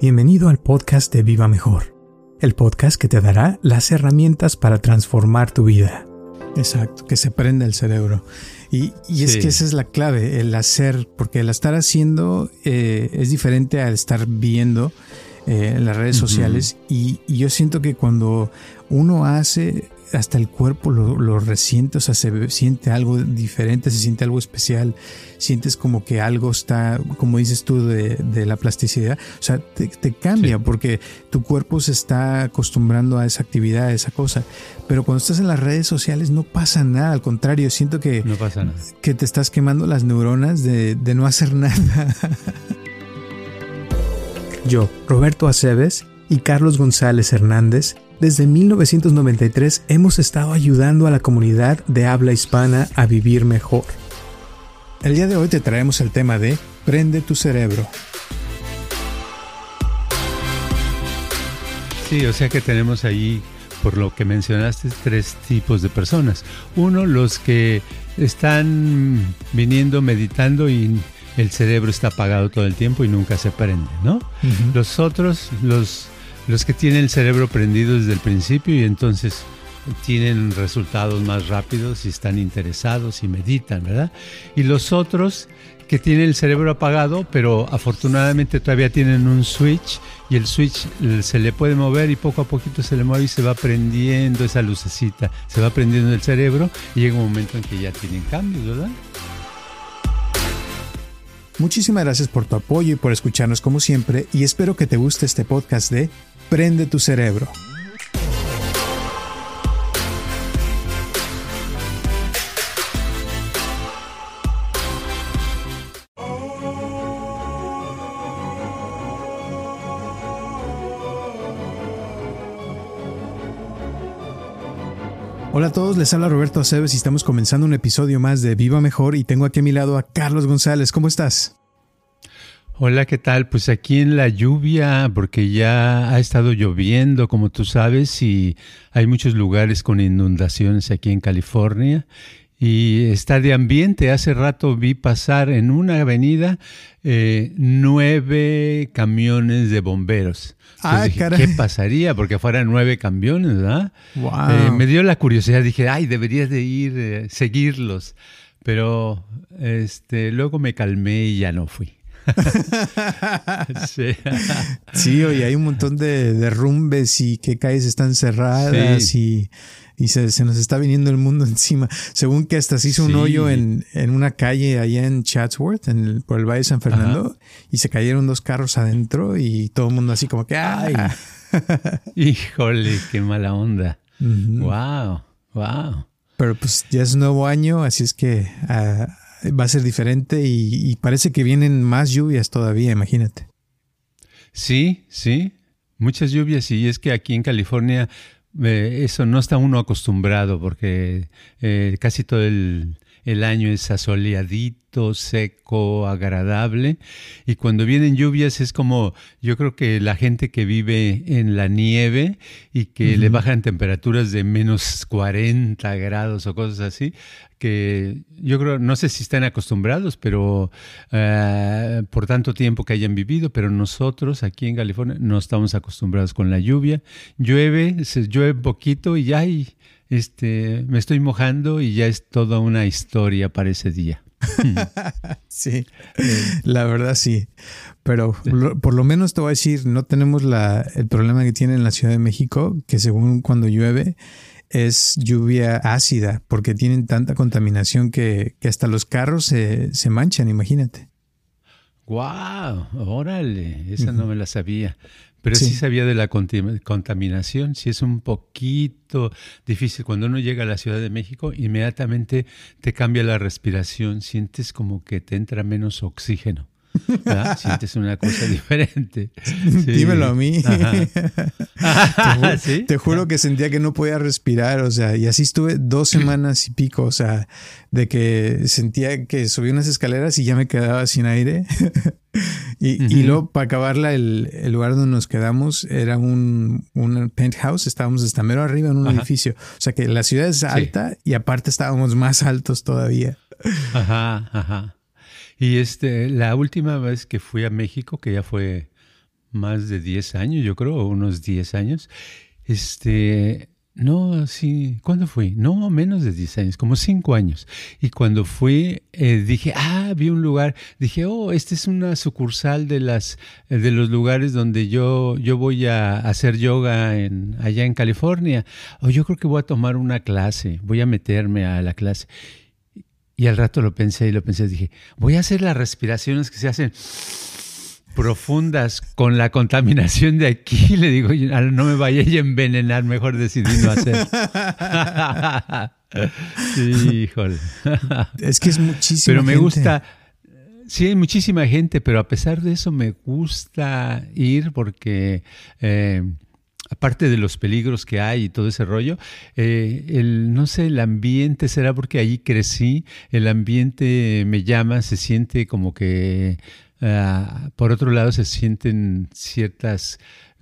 Bienvenido al podcast de Viva Mejor, el podcast que te dará las herramientas para transformar tu vida. Exacto, que se prenda el cerebro. Y es que esa es la clave, el hacer, porque el estar haciendo es diferente al estar viendo en las redes sociales. Y yo siento que cuando uno hace, hasta el cuerpo lo resiente, o sea, se siente algo diferente, se siente algo especial, sientes como que algo está, como dices tú, de la plasticidad, o sea, te cambia porque tu cuerpo se está acostumbrando a esa actividad, a esa cosa, pero cuando estás en las redes sociales no pasa nada, al contrario, siento que, no pasa nada. Que te estás quemando las neuronas de no hacer nada. Yo, Roberto Aceves y Carlos González Hernández, desde 1993 hemos estado ayudando a la comunidad de habla hispana a vivir mejor. El día de hoy te traemos el tema de Prende tu cerebro. Sí, o sea que tenemos ahí, por lo que mencionaste, tres tipos de personas. Uno, los que están viniendo meditando y el cerebro está apagado todo el tiempo y nunca se prende, ¿no? Uh-huh. Los otros, los que tienen el cerebro prendido desde el principio y entonces tienen resultados más rápidos y están interesados y meditan, ¿verdad? Y los otros que tienen el cerebro apagado, pero afortunadamente todavía tienen un switch y el switch se le puede mover y poco a poquito se le mueve y se va prendiendo esa lucecita, se va prendiendo el cerebro y llega un momento en que ya tienen cambios, ¿verdad? Muchísimas gracias por tu apoyo y por escucharnos como siempre y espero que te guste este podcast de Prende tu cerebro. Hola a todos, les habla Roberto Aceves y estamos comenzando un episodio más de Viva Mejor y tengo aquí a mi lado a Carlos González. ¿Cómo estás? Hola, ¿qué tal? Pues aquí en la lluvia, porque ya ha estado lloviendo, como tú sabes, y hay muchos lugares con inundaciones aquí en California. Y está de ambiente. Hace rato vi pasar en una avenida 9 camiones de bomberos. Entonces dije, caray. ¿Qué pasaría? Porque fueran 9 camiones, ¿verdad? Wow. Me dio la curiosidad. Dije, deberías de ir, seguirlos. Pero luego me calmé y ya no fui. Sí, oye, hay un montón de derrumbes y que calles están cerradas y se nos está viniendo el mundo encima. Según que hasta se hizo un hoyo en una calle allá en Chatsworth, por el Valle de San Fernando, y se cayeron 2 carros adentro y todo el mundo así como que ¡ay! Híjole, qué mala onda. Wow. Pero pues ya es un nuevo año, así es que va a ser diferente y parece que vienen más lluvias todavía, imagínate. Sí, muchas lluvias y es que aquí en California eso no está uno acostumbrado porque casi todo el año es asoleadito, seco, agradable y cuando vienen lluvias es como yo creo que la gente que vive en la nieve y que le bajan temperaturas de menos 40 grados o cosas así que yo creo, no sé si están acostumbrados pero por tanto tiempo que hayan vivido, pero nosotros aquí en California no estamos acostumbrados con la lluvia. Llueve poquito y ya hay me estoy mojando y ya es toda una historia para ese día. Sí, la verdad sí. Pero por lo menos te voy a decir, no tenemos el problema que tiene en la Ciudad de México, que según cuando llueve es lluvia ácida, porque tienen tanta contaminación que hasta los carros se manchan, imagínate. ¡Guau! ¡Órale! Esa no me la sabía. Pero sí sabía de la contaminación, sí es un poquito difícil. Cuando uno llega a la Ciudad de México, inmediatamente te cambia la respiración, sientes como que te entra menos oxígeno, ¿verdad? Sientes una cosa diferente. Sí. Dímelo a mí. Te juro que sentía que no podía respirar, o sea, y así estuve 2 semanas y pico, o sea, de que sentía que subí unas escaleras y ya me quedaba sin aire. Y luego, para acabarla, el lugar donde nos quedamos era un penthouse. Estábamos hasta mero arriba en un edificio. O sea que la ciudad es alta y aparte estábamos más altos todavía. Ajá, ajá. Y la última vez que fui a México, que ya fue más de 10 años, yo creo, unos 10 años. No, sí. ¿Cuándo fui? No, menos de 10 años, como 5 años. Y cuando fui, dije, vi un lugar. Dije, esta es una sucursal de los lugares donde yo voy a hacer yoga allá en California. Yo creo que voy a tomar una clase, voy a meterme a la clase. Y al rato lo pensé, dije, voy a hacer las respiraciones que se hacen profundas con la contaminación de aquí. Le digo, no me vaya a envenenar, mejor decidí no hacer. Sí, híjole. Es que es muchísima gente. Pero me gusta, sí, hay muchísima gente, pero a pesar de eso me gusta ir porque aparte de los peligros que hay y todo ese rollo, el ambiente, será porque allí crecí, el ambiente me llama, se siente como que... por otro lado, se sienten ciertas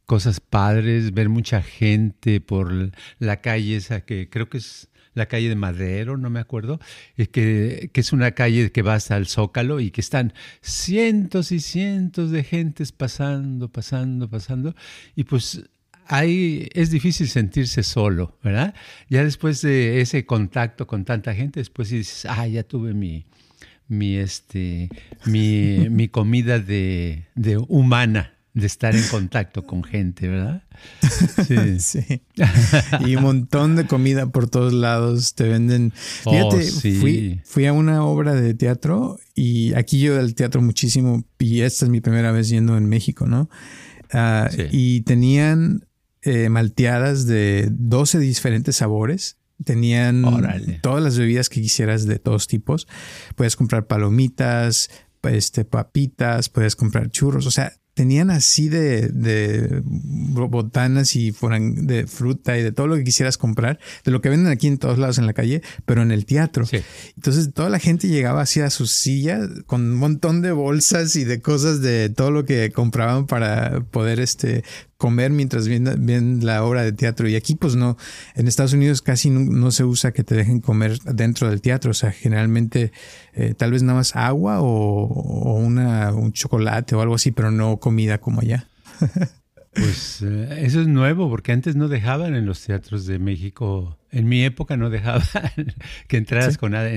cosas padres, ver mucha gente por la calle esa que creo que es la calle de Madero, no me acuerdo, que es una calle que va hasta el Zócalo y que están cientos y cientos de gentes pasando, y pues ahí es difícil sentirse solo, ¿verdad? Ya después de ese contacto con tanta gente, después dices, ya tuve mi comida de humana, de estar en contacto con gente, ¿verdad? Sí. Y un montón de comida por todos lados te venden. Fíjate, fui a una obra de teatro, y aquí yo del teatro muchísimo, y esta es mi primera vez yendo en México, ¿no? Y tenían malteadas de 12 diferentes sabores. Tenían todas las bebidas que quisieras de todos tipos. Puedes comprar palomitas, papitas, puedes comprar churros. O sea, tenían así de botanas y de fruta y de todo lo que quisieras comprar. De lo que venden aquí en todos lados en la calle, pero en el teatro. Sí. Entonces toda la gente llegaba así a sus sillas con un montón de bolsas y de cosas de todo lo que compraban para poder comer mientras ven la obra de teatro. Y aquí pues no, en Estados Unidos casi no se usa que te dejen comer dentro del teatro, o sea, generalmente tal vez nada más agua o un chocolate o algo así, pero no comida como allá. Pues eso es nuevo, porque antes no dejaban en los teatros de México, en mi época no dejaban que entraras con nada,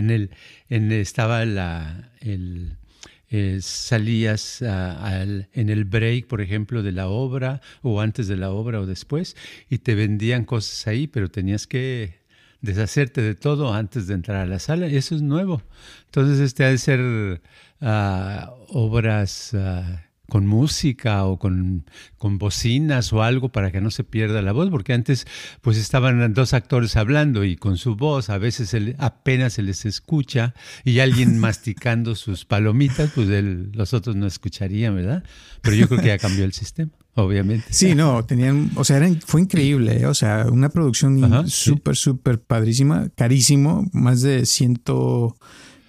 salías en el break, por ejemplo, de la obra, o antes de la obra o después, y te vendían cosas ahí, pero tenías que deshacerte de todo antes de entrar a la sala, y eso es nuevo. Entonces, ha de ser obras con música o con bocinas o algo para que no se pierda la voz, porque antes pues estaban 2 actores hablando y con su voz a veces apenas se les escucha, y alguien masticando sus palomitas, pues los otros no escucharían, ¿verdad? Pero yo creo que ya cambió el sistema, obviamente. Sí, no, tenían, o sea, fue increíble, ¿eh? O sea, una producción súper padrísima, carísimo, más de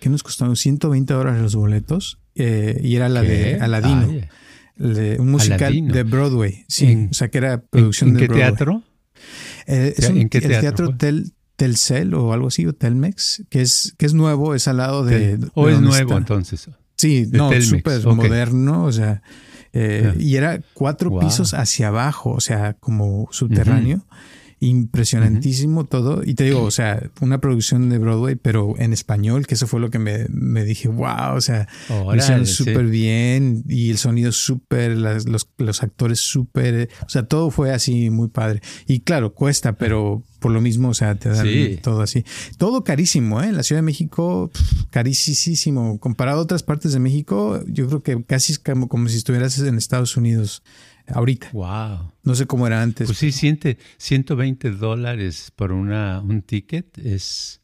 ¿qué nos costaron? $120 los boletos. Y era la de Aladino, un musical Aladino de Broadway. Sí, o sea que era producción de Broadway. ¿En qué teatro? El teatro Telcel o algo así, o Telmex, que es nuevo, es al lado de... ¿O es nuevo entonces? Sí, no, súper moderno, o sea... Y era 4 pisos hacia abajo, o sea, como subterráneo. Impresionantísimo todo. Y te digo, o sea, una producción de Broadway, pero en español, que eso fue lo que me dije, wow, o sea, lo hicieron súper bien, y el sonido súper, los actores súper, o sea, todo fue así muy padre. Y claro, cuesta, pero por lo mismo, o sea, te dan todo así. Todo carísimo, ¿eh? La Ciudad de México, carísimo. Comparado a otras partes de México, yo creo que casi es como si estuvieras en Estados Unidos ahorita. Wow. No sé cómo era antes. Pues sí, $120 por un ticket es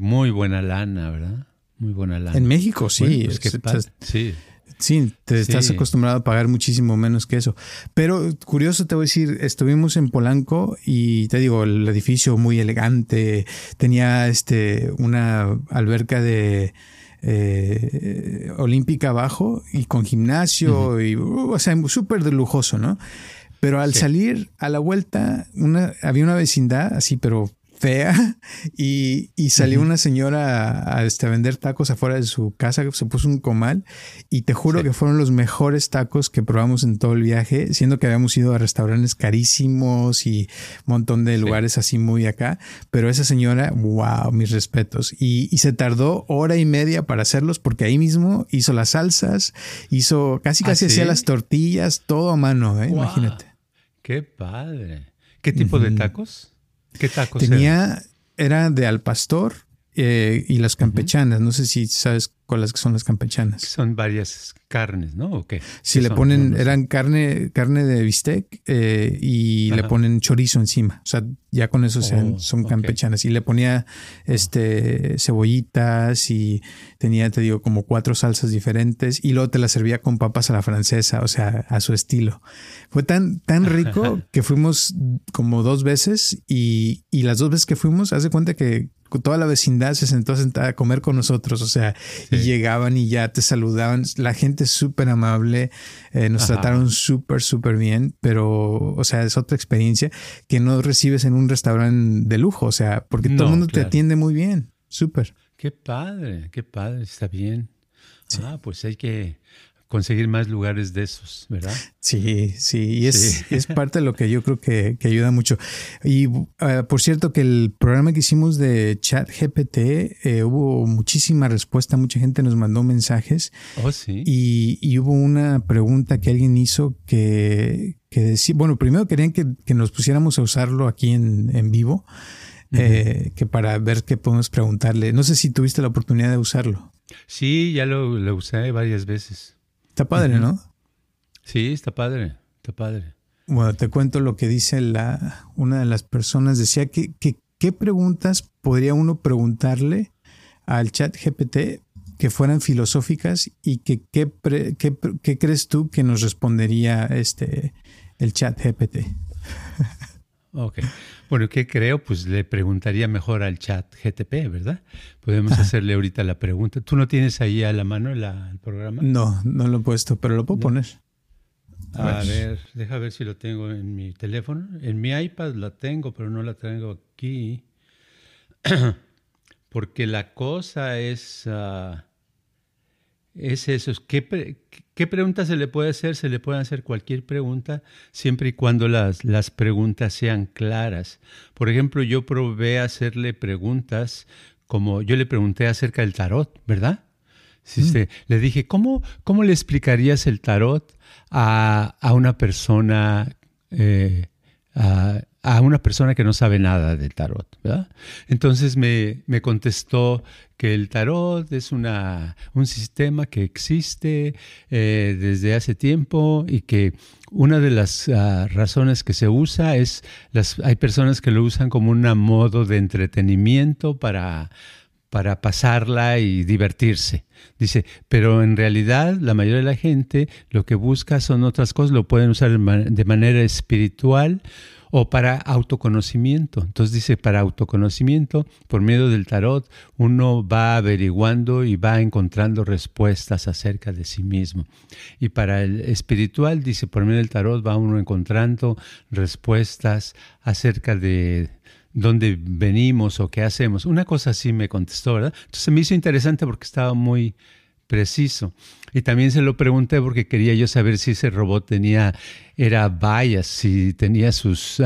muy buena lana, ¿verdad? Muy buena lana. En México, sí. Bueno, pues sí, estás acostumbrado a pagar muchísimo menos que eso. Pero curioso, te voy a decir, estuvimos en Polanco y te digo, el edificio muy elegante, tenía una alberca de olímpica abajo y con gimnasio, uh-huh. O sea, súper de lujoso, ¿no? Pero al salir a la vuelta, había una vecindad así, pero fea, y salió una señora a vender tacos afuera de su casa, se puso un comal y te juro que fueron los mejores tacos que probamos en todo el viaje, siendo que habíamos ido a restaurantes carísimos y un montón de lugares así muy acá, pero esa señora, wow, mis respetos, y se tardó hora y media para hacerlos porque ahí mismo hizo las salsas, hizo casi hacía las tortillas, todo a mano, wow. Imagínate. ¡Qué padre! ¿Qué tipo de tacos? ¿Qué tacos era de al pastor y las campechanas. Uh-huh. No sé si sabes cuáles son las campechanas. Son varias carnes, ¿no? ¿O qué? Sí, le ponen, eran carne de bistec y le ponen chorizo encima. O sea, ya con eso son campechanas. Y le ponía cebollitas y tenía, te digo, como 4 salsas diferentes y luego te las servía con papas a la francesa, o sea, a su estilo. Fue tan rico que fuimos como 2 veces y las 2 veces que fuimos, haz de cuenta que toda la vecindad se sentó a comer con nosotros, o sea, y llegaban y ya te saludaban. La gente es súper amable, nos trataron súper bien, pero, o sea, es otra experiencia que no recibes en un restaurante de lujo, o sea, porque todo el mundo te atiende muy bien, súper. Qué padre, está bien. Sí. Pues hay que conseguir más lugares de esos, ¿verdad? Sí, y es parte de lo que yo creo que ayuda mucho. Y por cierto que el programa que hicimos de ChatGPT hubo muchísima respuesta, mucha gente nos mandó mensajes. Oh, sí. Y hubo una pregunta que alguien hizo que decía, bueno, primero querían que nos pusiéramos a usarlo aquí en vivo, uh-huh. Que para ver qué podemos preguntarle. No sé si tuviste la oportunidad de usarlo. Sí, ya lo usé varias veces. Está padre, uh-huh. ¿no? Sí, está padre. Bueno, te cuento lo que dice una de las personas. Decía que qué preguntas podría uno preguntarle al ChatGPT que fueran filosóficas y que qué crees tú que nos respondería el ChatGPT. Ok. Bueno, ¿qué creo? Pues le preguntaría mejor al ChatGPT, ¿verdad? Podemos hacerle ahorita la pregunta. ¿Tú no tienes ahí a la mano el programa? No lo he puesto, pero lo puedo poner. A ver, deja ver si lo tengo en mi teléfono. En mi iPad la tengo, pero no la tengo aquí. Porque la cosa es eso. ¿Qué preguntas se le puede hacer? Se le puede hacer cualquier pregunta, siempre y cuando las preguntas sean claras. Por ejemplo, yo probé hacerle preguntas como yo le pregunté acerca del tarot, ¿verdad? Le dije, ¿cómo le explicarías el tarot a una persona a una persona que no sabe nada del tarot, ¿verdad? Entonces me contestó que el tarot es un sistema que existe desde hace tiempo y que una de las razones que se usa es hay personas que lo usan como un modo de entretenimiento para pasarla y divertirse. Dice, pero en realidad la mayoría de la gente lo que busca son otras cosas, lo pueden usar de manera espiritual o para autoconocimiento. Entonces dice, para autoconocimiento, por medio del tarot, uno va averiguando y va encontrando respuestas acerca de sí mismo. Y para el espiritual, dice, por medio del tarot va uno encontrando respuestas acerca de dónde venimos o qué hacemos. Una cosa así me contestó, ¿verdad? Entonces me hizo interesante porque estaba muy preciso. Y también se lo pregunté porque quería yo saber si ese robot era bias, si tenía sus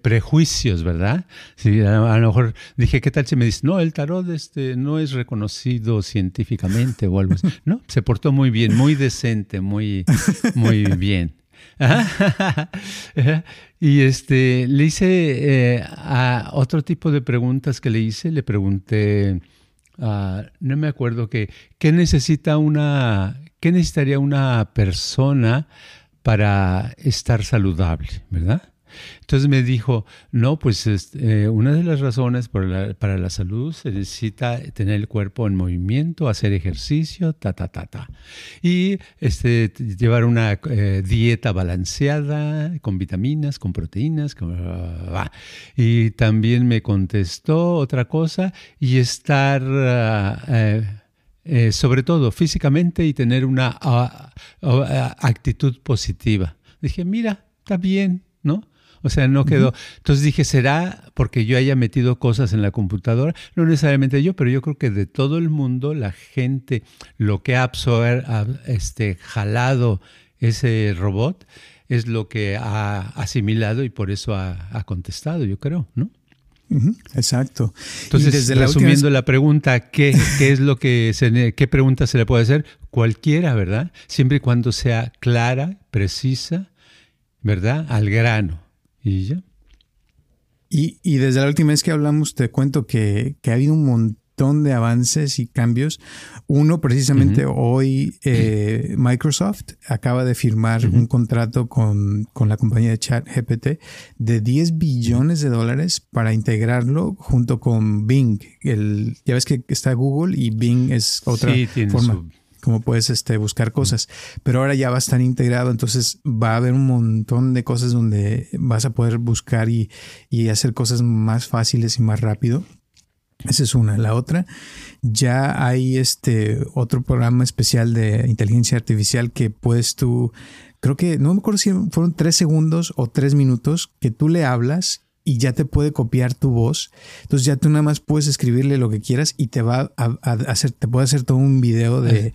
prejuicios, ¿verdad? Sí, a lo mejor dije, ¿qué tal si me dice? No, el tarot no es reconocido científicamente o algo así. No, se portó muy bien, muy decente, muy bien. Ajá. Y le hice a otro tipo de preguntas que le hice. Le pregunté, no me acuerdo qué necesitaría una persona para estar saludable, ¿verdad? Entonces me dijo, no, pues una de las razones para la salud se necesita tener el cuerpo en movimiento, hacer ejercicio, y llevar una dieta balanceada con vitaminas, con proteínas, y también me contestó otra cosa, y estar sobre todo físicamente y tener una actitud positiva. Dije, mira, está bien, ¿no? O sea, no quedó. Entonces dije, ¿será porque yo haya metido cosas en la computadora? No necesariamente yo, pero yo creo que de todo el mundo, la gente, lo que ha jalado ese robot es lo que ha asimilado y por eso ha contestado, yo creo, ¿no? Exacto. Entonces, desde resumiendo la pregunta, ¿qué es lo que qué pregunta se le puede hacer? Cualquiera, ¿verdad? Siempre y cuando sea clara, precisa, ¿verdad? Al grano. ¿Y ya? Y desde la última vez que hablamos te cuento que ha habido un montón de avances y cambios. Uno, precisamente hoy Microsoft acaba de firmar un contrato con la compañía de ChatGPT de $10 billones para integrarlo junto con Bing. Ya ves que está Google y Bing es otra forma. Como puedes buscar cosas, pero ahora ya va a estar integrado, entonces va a haber un montón de cosas donde vas a poder buscar y hacer cosas más fáciles y más rápido. Esa es una. La otra, ya hay otro programa especial de inteligencia artificial que puedes tú, creo que, no me acuerdo si fueron 3 segundos o 3 minutos que tú le hablas y ya te puede copiar tu voz. Entonces ya tú nada más puedes escribirle lo que quieras y te va te puede hacer todo un video y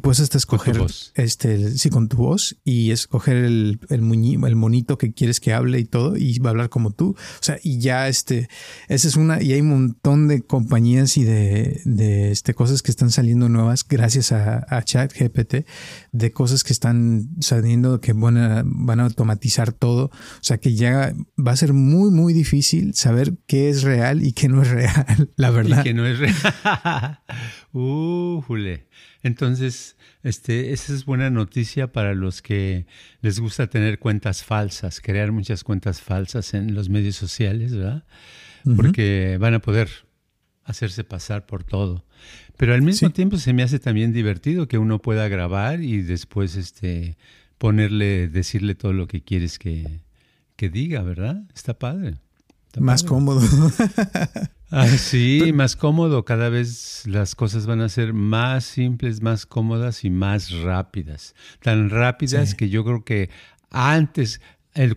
puedes hasta escoger con tu voz y escoger el monito que quieres que hable y todo, y va a hablar como tú. O sea, y ya esa es una, y hay un montón de compañías y de cosas que están saliendo nuevas gracias a ChatGPT, de cosas que están saliendo que van a automatizar todo. O sea, que ya va a ser muy, muy difícil saber qué es real y qué no es real, la verdad. Y qué no es real. Jule. Entonces, esa es buena noticia para los que les gusta tener cuentas falsas, crear muchas cuentas falsas en los medios sociales, ¿verdad? Porque van a poder hacerse pasar por todo. Pero al mismo tiempo se me hace también divertido que uno pueda grabar y después decirle todo lo que quieres que diga, ¿verdad? Está padre. Más cómodo. Más cómodo. Cada vez las cosas van a ser más simples, más cómodas y más rápidas. Tan rápidas que yo creo que antes,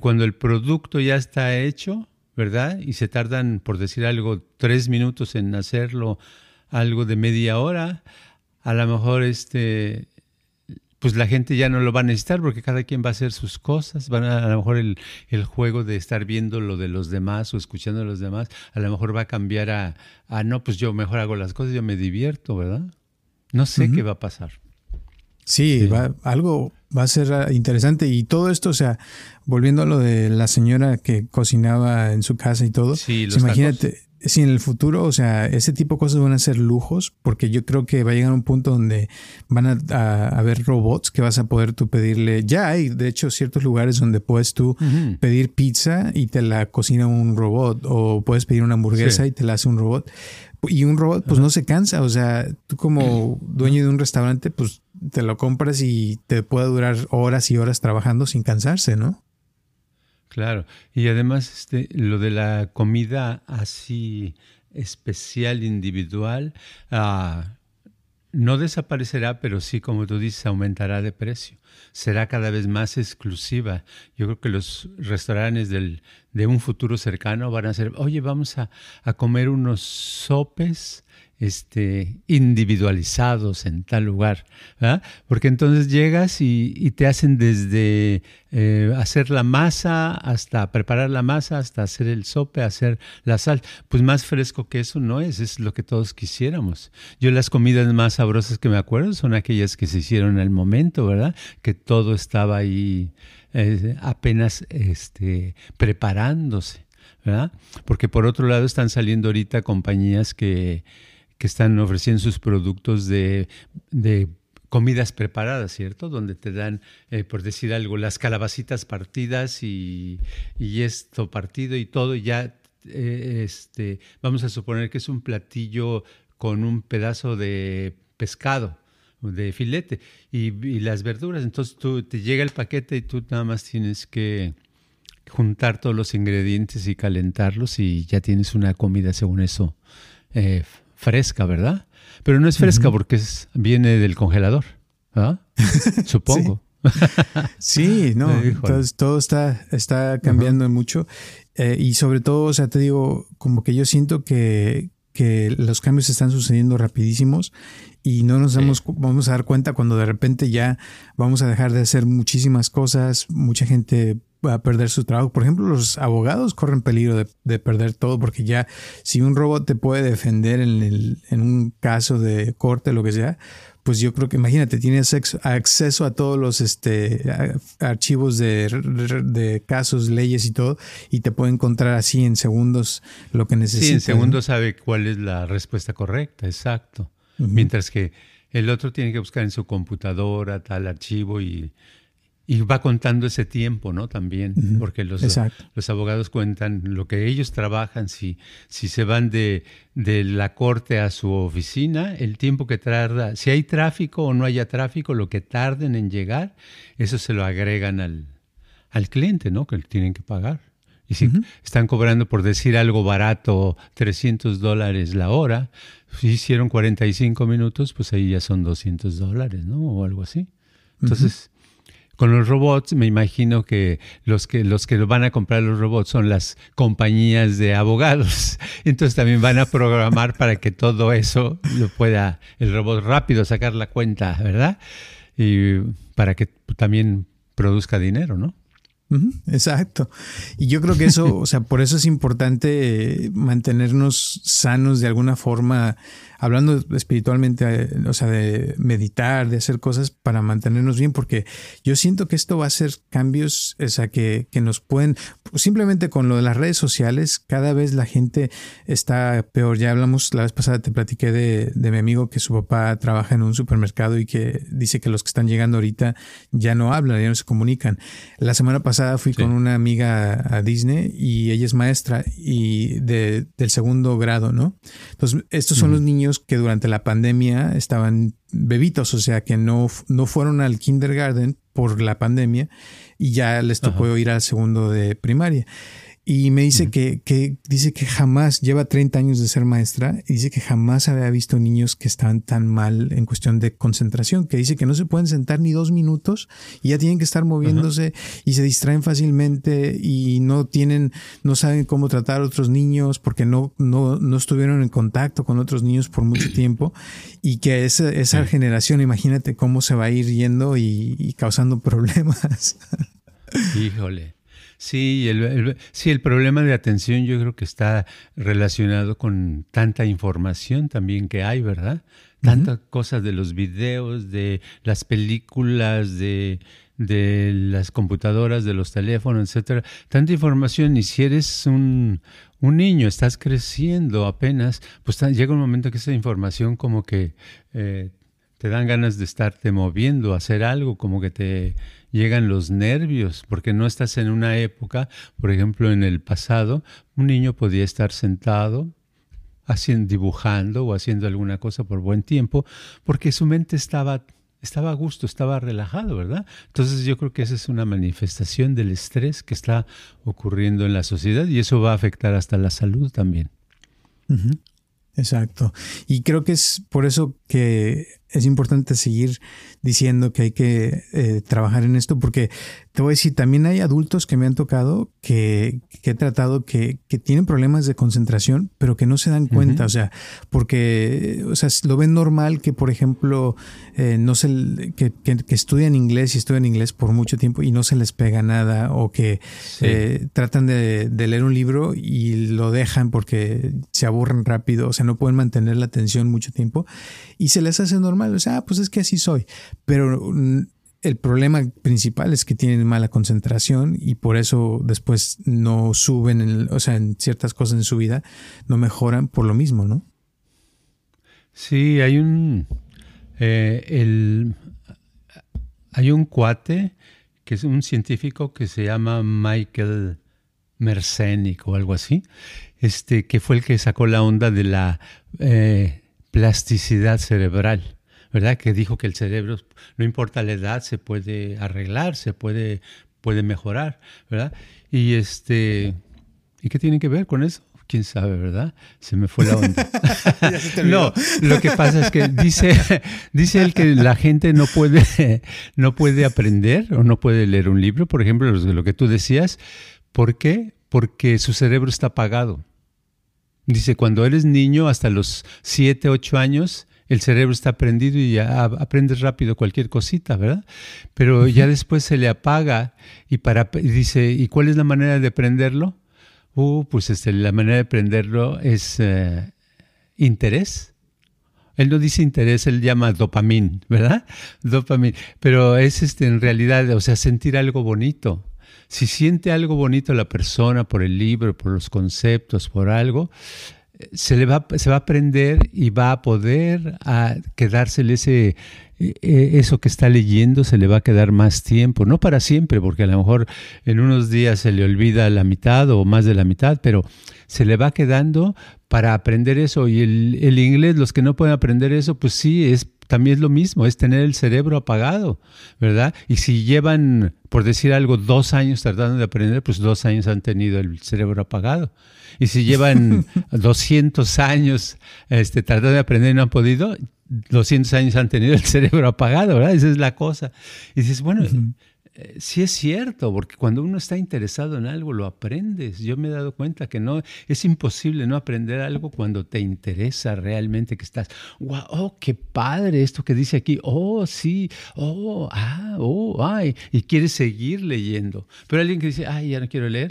cuando el producto ya está hecho, ¿verdad? Y se tardan, por decir algo, 3 minutos en hacerlo, algo de media hora, a lo mejor pues la gente ya no lo va a necesitar porque cada quien va a hacer sus cosas. A lo mejor el juego de estar viendo lo de los demás o escuchando a los demás, a lo mejor va a cambiar a no, pues yo mejor hago las cosas, yo me divierto, ¿verdad? No sé qué va a pasar. Sí, algo va a ser interesante. Y todo esto, o sea, volviendo a lo de la señora que cocinaba en su casa y todo. Sí, imagínate, tacos. Sí, en el futuro, o sea, ese tipo de cosas van a ser lujos, porque yo creo que va a llegar un punto donde van a haber robots que vas a poder tú pedirle. Ya hay, de hecho, ciertos lugares donde puedes tú pedir pizza y te la cocina un robot, o puedes pedir una hamburguesa y te la hace un robot. Y un robot, pues no se cansa. O sea, tú como dueño de un restaurante, pues te lo compras y te puede durar horas y horas trabajando sin cansarse, ¿no? Claro, y además lo de la comida así especial, individual, no desaparecerá, pero sí, como tú dices, aumentará de precio. Será cada vez más exclusiva. Yo creo que los restaurantes de un futuro cercano van a ser, oye, vamos a comer unos sopes individualizados en tal lugar, ¿verdad? Porque entonces llegas y te hacen desde hacer la masa hasta preparar la masa, hasta hacer el sope, hacer la salsa. Pues más fresco que eso no es, es lo que todos quisiéramos. Yo las comidas más sabrosas que me acuerdo son aquellas que se hicieron al momento, ¿verdad? Que todo estaba ahí apenas preparándose, ¿verdad? Porque por otro lado están saliendo ahorita compañías que están ofreciendo sus productos de comidas preparadas, ¿cierto? Donde te dan, por decir algo, las calabacitas partidas y esto partido y todo. Ya vamos a suponer que es un platillo con un pedazo de pescado, de filete y las verduras. Entonces tú te llega el paquete y tú nada más tienes que juntar todos los ingredientes y calentarlos y ya tienes una comida, según eso, fresca, ¿verdad? Pero no es fresca porque viene del congelador, ¿verdad? Supongo. Sí, no. Entonces todo está cambiando mucho. Y sobre todo, o sea, te digo, como que yo siento que los cambios están sucediendo rapidísimos y no nos vamos a dar cuenta cuando de repente ya vamos a dejar de hacer muchísimas cosas. Mucha gente va a perder su trabajo. Por ejemplo, los abogados corren peligro de perder todo, porque ya si un robot te puede defender en un caso de corte, lo que sea, pues yo creo que, imagínate, tienes acceso a todos los archivos de casos, leyes y todo, y te puede encontrar así en segundos lo que necesitas. Sí, en segundos sabe cuál es la respuesta correcta, exacto. Uh-huh. Mientras que el otro tiene que buscar en su computadora tal archivo y va contando ese tiempo, ¿no? También, porque los abogados cuentan lo que ellos trabajan. Si se van de la corte a su oficina, el tiempo que tarda, si hay tráfico o no haya tráfico, lo que tarden en llegar, eso se lo agregan al cliente, ¿no? Que tienen que pagar. Y si están cobrando, por decir algo barato, $300 la hora, si hicieron 45 minutos, pues ahí ya son $200, ¿no? O algo así. Entonces... Con los robots, me imagino que los que van a comprar los robots son las compañías de abogados. Entonces también van a programar para que todo eso lo pueda el robot rápido sacar la cuenta, ¿verdad? Y para que también produzca dinero, ¿no? Exacto. Y yo creo que eso, o sea, por eso es importante mantenernos sanos de alguna forma, hablando espiritualmente, o sea, de meditar, de hacer cosas para mantenernos bien, porque yo siento que esto va a ser cambios, o sea, que nos pueden, simplemente con lo de las redes sociales, cada vez la gente está peor. Ya hablamos, la vez pasada te platiqué de mi amigo que su papá trabaja en un supermercado y que dice que los que están llegando ahorita ya no hablan, ya no se comunican. La semana pasada fui con una amiga a Disney y ella es maestra y del segundo grado, ¿no? Entonces, estos son los niños que durante la pandemia estaban bebitos, o sea, que no fueron al kindergarten por la pandemia y ya les tocó ir al segundo de primaria. Y me dice que dice que jamás, lleva 30 años de ser maestra, y dice que jamás había visto niños que estaban tan mal en cuestión de concentración, que dice que no se pueden sentar ni 2 minutos y ya tienen que estar moviéndose y se distraen fácilmente y no saben cómo tratar a otros niños porque no estuvieron en contacto con otros niños por mucho tiempo, y que esa generación, imagínate cómo se va a ir yendo y causando problemas. Híjole. Sí, el problema de atención yo creo que está relacionado con tanta información también que hay, ¿verdad? Tantas cosas de los videos, de las películas, de las computadoras, de los teléfonos, etcétera. Tanta información, y si eres un niño, estás creciendo apenas, pues llega un momento que esa información como que te dan ganas de estarte moviendo, hacer algo, como que te llegan los nervios, porque no estás en una época. Por ejemplo, en el pasado, un niño podía estar sentado dibujando o haciendo alguna cosa por buen tiempo, porque su mente estaba a gusto, estaba relajado, ¿verdad? Entonces yo creo que esa es una manifestación del estrés que está ocurriendo en la sociedad, y eso va a afectar hasta la salud también. Exacto. Y creo que es por eso que es importante seguir diciendo que hay que trabajar en esto, porque te voy a decir, también hay adultos que me han tocado, que he tratado, que tienen problemas de concentración, pero que no se dan cuenta. Uh-huh. O sea, porque lo ven normal que, por ejemplo, que estudian inglés y estudian inglés por mucho tiempo y no se les pega nada, o que sí. Tratan de leer un libro y lo dejan porque se aburren rápido, o sea, no pueden mantener la atención mucho tiempo y se les hace normal. O sea, pues es que así soy. Pero el problema principal es que tienen mala concentración y por eso después no suben, en ciertas cosas en su vida no mejoran por lo mismo, ¿no? Sí, hay un cuate que es un científico que se llama Michael Merzenich o algo así, que fue el que sacó la onda de la plasticidad cerebral, ¿verdad? Que dijo que el cerebro, no importa la edad, se puede arreglar, se puede mejorar, ¿verdad? Y ¿y qué tiene que ver con eso? ¿Quién sabe, verdad? Se me fue la onda. No, lo que pasa es que dice él que la gente no puede aprender o no puede leer un libro, por ejemplo, lo que tú decías. ¿Por qué? Porque su cerebro está apagado. Dice, cuando eres niño, hasta los 7, 8 años, el cerebro está prendido y ya aprendes rápido cualquier cosita, ¿verdad? Pero ya después se le apaga y ¿cuál es la manera de aprenderlo? Pues la manera de aprenderlo es interés. Él no dice interés, él llama dopamina, ¿verdad? Dopamina. Pero es en realidad, sentir algo bonito. Si siente algo bonito la persona por el libro, por los conceptos, por algo, se va a aprender y va a poder quedársele eso que está leyendo, se le va a quedar más tiempo, no para siempre, porque a lo mejor en unos días se le olvida la mitad o más de la mitad, pero se le va quedando para aprender eso. Y el inglés, los que no pueden aprender eso, pues sí, también es lo mismo, es tener el cerebro apagado, ¿verdad? Y si llevan, por decir algo, 2 años tratando de aprender, pues 2 años han tenido el cerebro apagado. Y si llevan 200 años tratando de aprender y no han podido, 200 años han tenido el cerebro apagado, ¿verdad? Esa es la cosa. Y dices, bueno, uh-huh. Sí es cierto, porque cuando uno está interesado en algo, lo aprendes. Yo me he dado cuenta que no es imposible no aprender algo cuando te interesa realmente, que estás, wow, oh, qué padre esto que dice aquí, oh, sí, oh, ah, oh, ay, y quieres seguir leyendo. Pero alguien que dice, ay, ya no quiero leer,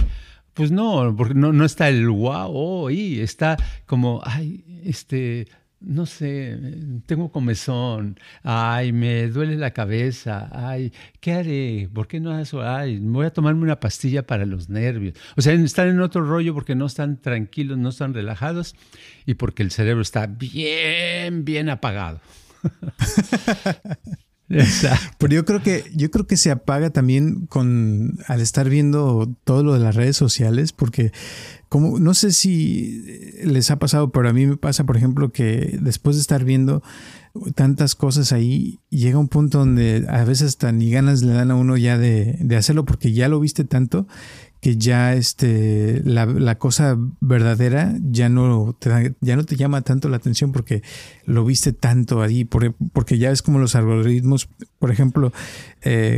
pues no, porque no está el wow, oh, y está como, ay, no sé, tengo comezón, ay, me duele la cabeza, ay, ¿qué haré? ¿Por qué no hago? Ay, voy a tomarme una pastilla para los nervios. O sea, están en otro rollo porque no están tranquilos, no están relajados y porque el cerebro está bien, bien apagado. Pero yo creo que se apaga también al estar viendo todo lo de las redes sociales, porque como no sé si les ha pasado, pero a mí me pasa, por ejemplo, que después de estar viendo tantas cosas ahí, llega un punto donde a veces hasta ni ganas le dan a uno ya de hacerlo, porque ya lo viste tanto que ya la cosa verdadera ya no te llama tanto la atención porque lo viste tanto ahí, porque ya ves como los algoritmos. Por ejemplo,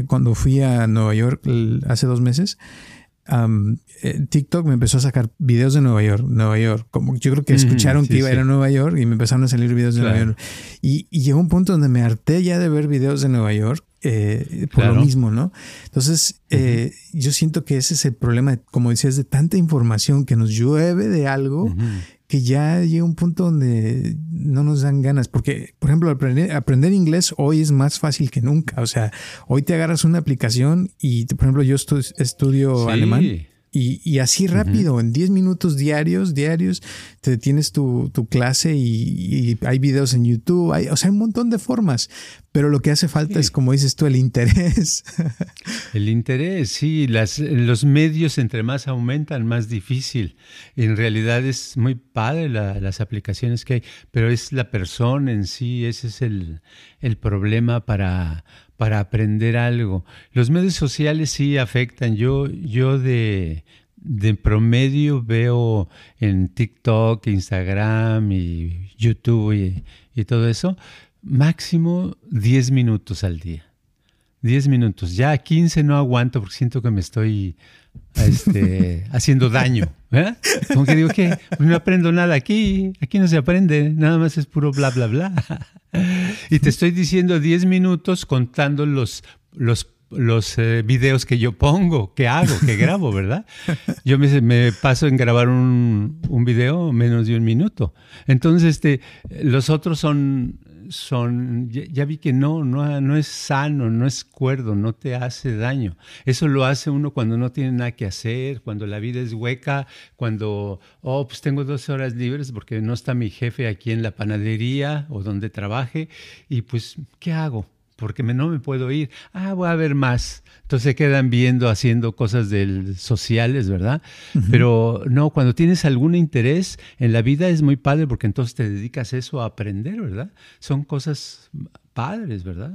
cuando fui a Nueva York hace 2 meses, TikTok me empezó a sacar videos de Nueva York, como yo creo que escucharon que iba a ir a Nueva York y me empezaron a salir videos de Nueva York y llegó un punto donde me harté ya de ver videos de Nueva York por lo mismo, ¿no? Entonces yo siento que ese es el problema, como decías, de tanta información que nos llueve de algo que ya llega un punto donde no nos dan ganas, porque, por ejemplo, aprender inglés hoy es más fácil que nunca. O sea, hoy te agarras una aplicación y, por ejemplo, yo estudio alemán y así rápido, en 10 minutos diarios, te tienes tu clase y hay videos en YouTube, hay un montón de formas, pero lo que hace falta es, como dices tú, el interés. El interés, sí. Los medios, entre más aumentan, más difícil. En realidad es muy padre las aplicaciones que hay, pero es la persona en sí, ese es el problema para aprender algo. Los medios sociales sí afectan. Yo de promedio veo en TikTok, Instagram y YouTube y todo eso, máximo 10 minutos al día. 10 minutos. Ya a 15 no aguanto porque siento que me estoy haciendo daño. ¿Eh? Como que digo, ¿qué? Pues no aprendo nada aquí. Aquí no se aprende. Nada más es puro bla, bla, bla. Y te estoy diciendo 10 minutos contando los videos que yo pongo, que hago, que grabo, ¿verdad? Yo me paso en grabar un video menos de un minuto. Entonces, los otros son ya vi que no es sano, no es cuerdo, no te hace daño. Eso lo hace uno cuando no tiene nada que hacer, cuando la vida es hueca, cuando, pues tengo 2 horas libres porque no está mi jefe aquí en la panadería o donde trabaje y pues, ¿qué hago? Porque no me puedo ir. Voy a ver más. Entonces se quedan viendo, haciendo cosas sociales, ¿verdad? Uh-huh. Pero no, cuando tienes algún interés en la vida es muy padre porque entonces te dedicas eso a aprender, ¿verdad? Son cosas padres, ¿verdad?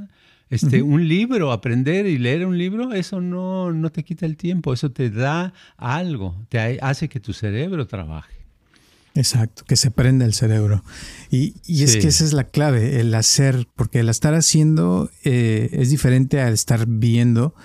Uh-huh. Un libro, aprender y leer un libro, eso no te quita el tiempo. Eso te da algo, te hace que tu cerebro trabaje. Exacto, que se prenda el cerebro. Y es que esa es la clave, el hacer, porque el estar haciendo es diferente al estar viendo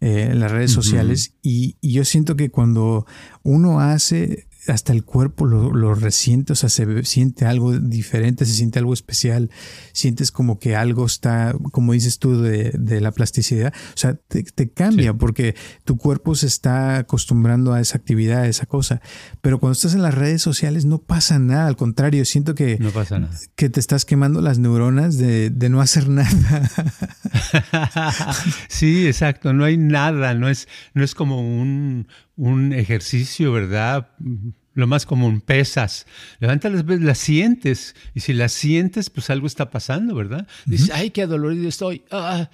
en las redes sociales. Y yo siento que cuando uno hace, hasta el cuerpo lo resiente, o sea, se siente algo diferente, se siente algo especial, sientes como que algo está, como dices tú, de la plasticidad, o sea, te cambia porque tu cuerpo se está acostumbrando a esa actividad, a esa cosa, pero cuando estás en las redes sociales no pasa nada, al contrario, siento que no pasa nada, que te estás quemando las neuronas de no hacer nada. Sí, exacto, no hay nada, no es como un ejercicio, ¿verdad? Lo más común, pesas. Levantas las veces, las sientes. Y si las sientes, pues algo está pasando, ¿verdad? Dices, ¡ay, qué adolorido estoy! ¡Ah!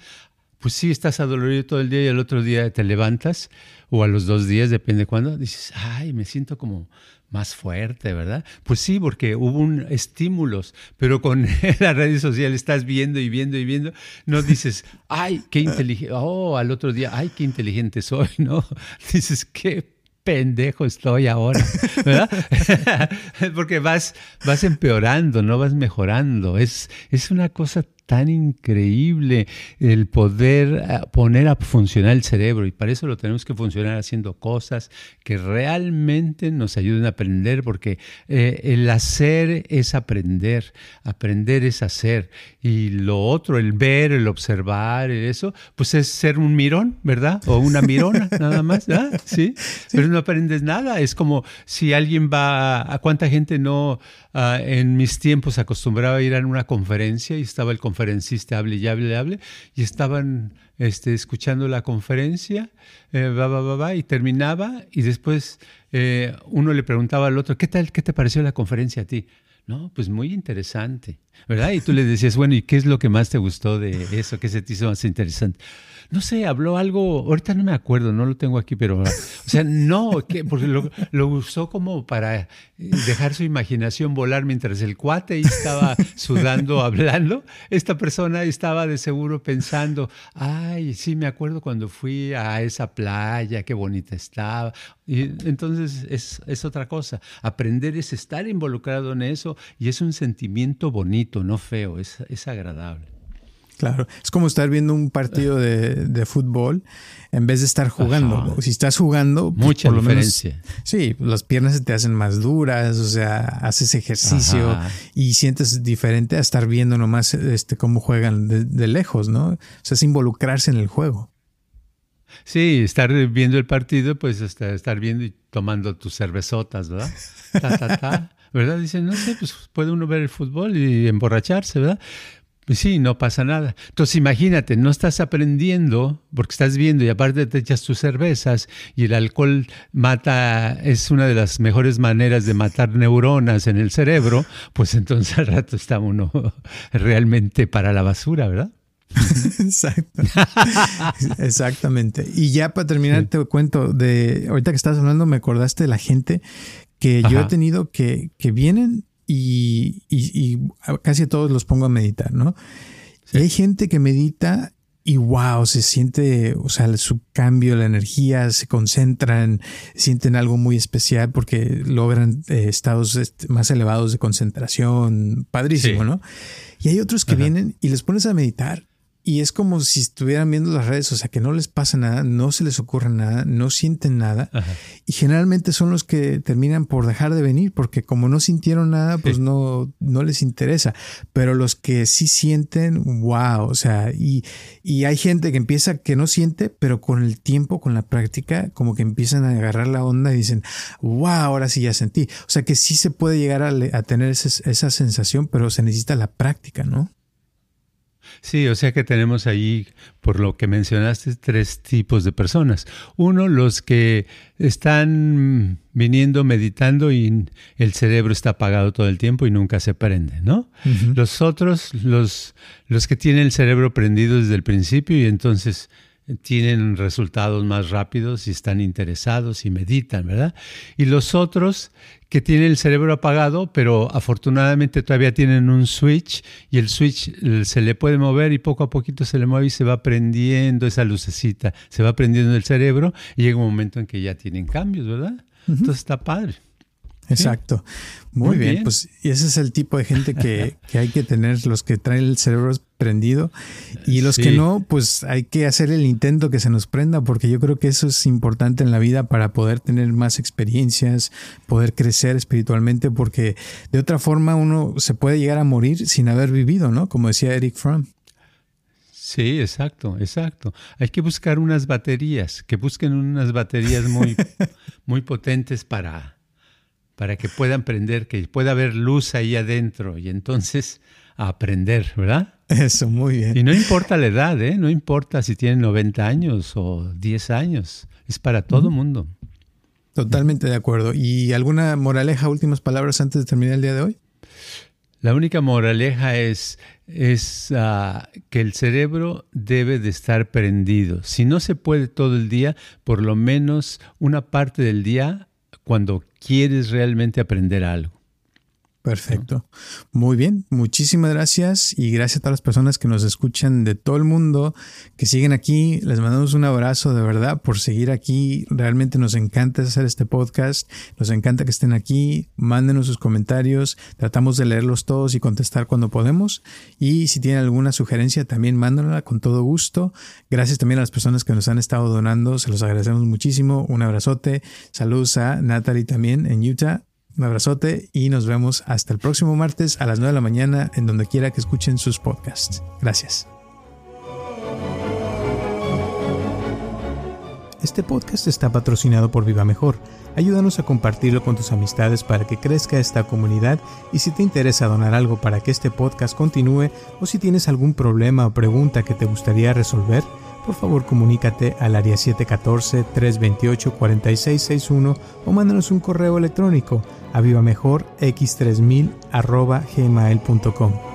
Pues sí, estás adolorido todo el día y al otro día te levantas, o a los 2 días, depende de cuándo, dices, ¡ay, me siento como más fuerte, ¿verdad? Pues sí, porque hubo estímulos, pero con las redes sociales estás viendo y viendo y viendo, no dices, ¡ay, qué inteligente! Al otro día, ¡ay, qué inteligente soy! ¿No? Dices, ¡qué pendejo estoy ahora! ¿Verdad? Porque vas empeorando, no vas mejorando. Es una cosa tan increíble el poder poner a funcionar el cerebro, y para eso lo tenemos que funcionar haciendo cosas que realmente nos ayuden a aprender, porque el hacer es aprender, aprender es hacer, y lo otro, el ver, el observar, eso, pues es ser un mirón, ¿verdad? O una mirona, nada más, ¿ah? ¿Sí? Pero no aprendes nada. Es como si alguien ¿a cuánta gente no en mis tiempos acostumbraba a ir a una conferencia y estaba el conferencista, hable, y estaban escuchando la conferencia, y terminaba, y después uno le preguntaba al otro, ¿qué tal? ¿Qué te pareció la conferencia a ti? No, pues muy interesante, ¿verdad? Y tú le decías, bueno, ¿y qué es lo que más te gustó de eso? ¿Qué se te hizo más interesante? No sé, habló algo, ahorita no me acuerdo, no lo tengo aquí, pero, o sea, no, porque lo usó como para dejar su imaginación volar mientras el cuate estaba sudando, hablando. Esta persona estaba de seguro pensando, ay, sí, me acuerdo cuando fui a esa playa, qué bonita estaba. Y entonces es otra cosa. Aprender es estar involucrado en eso, y es un sentimiento bonito, no feo, es agradable. Claro, es como estar viendo un partido de fútbol en vez de estar jugando. Ajá. Si estás jugando, mucha por diferencia. Lo menos, sí, las piernas se te hacen más duras, o sea, haces ejercicio. Ajá. Y sientes diferente a estar viendo nomás cómo juegan de lejos, ¿no? O sea, es involucrarse en el juego. Sí, estar viendo el partido, pues estar viendo y tomando tus cervezotas, ¿verdad? ¿Verdad? Dicen, no sé, pues puede uno ver el fútbol y emborracharse, ¿verdad? Pues sí, no pasa nada. Entonces imagínate, no estás aprendiendo porque estás viendo, y aparte te echas tus cervezas, y el alcohol es una de las mejores maneras de matar neuronas en el cerebro, pues entonces al rato está uno realmente para la basura, ¿verdad? Exacto. Exactamente. Y ya para terminar, te cuento ahorita que estás hablando, me acordaste de la gente que yo he tenido que vienen y casi todos los pongo a meditar, ¿no? Sí. Y hay gente que medita y wow, se siente, o sea, su cambio, la energía, se concentran, sienten algo muy especial porque logran estados más elevados de concentración, padrísimo, sí, ¿no? Y hay otros que ajá, vienen y les pones a meditar y es como si estuvieran viendo las redes, o sea, que no les pasa nada, no se les ocurre nada, no sienten nada. Ajá. Y generalmente son los que terminan por dejar de venir porque como no sintieron nada, pues sí, no les interesa. Pero los que sí sienten, wow, o sea, y hay gente que empieza que no siente, pero con el tiempo, con la práctica, como que empiezan a agarrar la onda y dicen, wow, ahora sí ya sentí. O sea, que sí se puede llegar a tener esa sensación, pero se necesita la práctica, ¿no? Sí, o sea que tenemos ahí, por lo que mencionaste, tres tipos de personas. Uno, los que están viniendo, meditando y el cerebro está apagado todo el tiempo y nunca se prende, ¿no? Uh-huh. Los otros, los que tienen el cerebro prendido desde el principio y entonces tienen resultados más rápidos y están interesados y meditan, ¿verdad? Y los otros que tienen el cerebro apagado, pero afortunadamente todavía tienen un switch y el switch se le puede mover y poco a poquito se le mueve y se va prendiendo esa lucecita, se va prendiendo el cerebro y llega un momento en que ya tienen cambios, ¿verdad? Uh-huh. Entonces está padre. Exacto. Muy bien. Pues ese es el tipo de gente que hay que tener, los que traen el cerebro prendido y los sí, que no, pues hay que hacer el intento que se nos prenda, porque yo creo que eso es importante en la vida para poder tener más experiencias, poder crecer espiritualmente, porque de otra forma uno se puede llegar a morir sin haber vivido, ¿no? Como decía Erich Fromm. Sí, exacto. Hay que buscar unas baterías, que busquen unas baterías muy, muy potentes para que puedan prender, que pueda haber luz ahí adentro y entonces a aprender, ¿verdad? Eso, muy bien. Y no importa la edad, ¿eh? No importa si tienen 90 años o 10 años, es para todo mundo. Totalmente de acuerdo. ¿Y alguna moraleja, últimas palabras antes de terminar el día de hoy? La única moraleja es que el cerebro debe de estar prendido. Si no se puede todo el día, por lo menos una parte del día cuando quieres realmente aprender algo. Perfecto. Muy bien. Muchísimas gracias y gracias a todas las personas que nos escuchan de todo el mundo, que siguen aquí. Les mandamos un abrazo de verdad por seguir aquí. Realmente nos encanta hacer este podcast. Nos encanta que estén aquí. Mándenos sus comentarios. Tratamos de leerlos todos y contestar cuando podemos. Y si tienen alguna sugerencia, también mándenla con todo gusto. Gracias también a las personas que nos han estado donando. Se los agradecemos muchísimo. Un abrazote. Saludos a Natalie también en Utah. Un abrazote y nos vemos hasta el próximo martes a las 9 de la mañana en donde quiera que escuchen sus podcasts. Gracias. Este podcast está patrocinado por Viva Mejor. Ayúdanos a compartirlo con tus amistades para que crezca esta comunidad y si te interesa donar algo para que este podcast continúe o si tienes algún problema o pregunta que te gustaría resolver, por favor, comunícate al área 714-328-4661 o mándanos un correo electrónico a vivamejorx3000@gmail.com.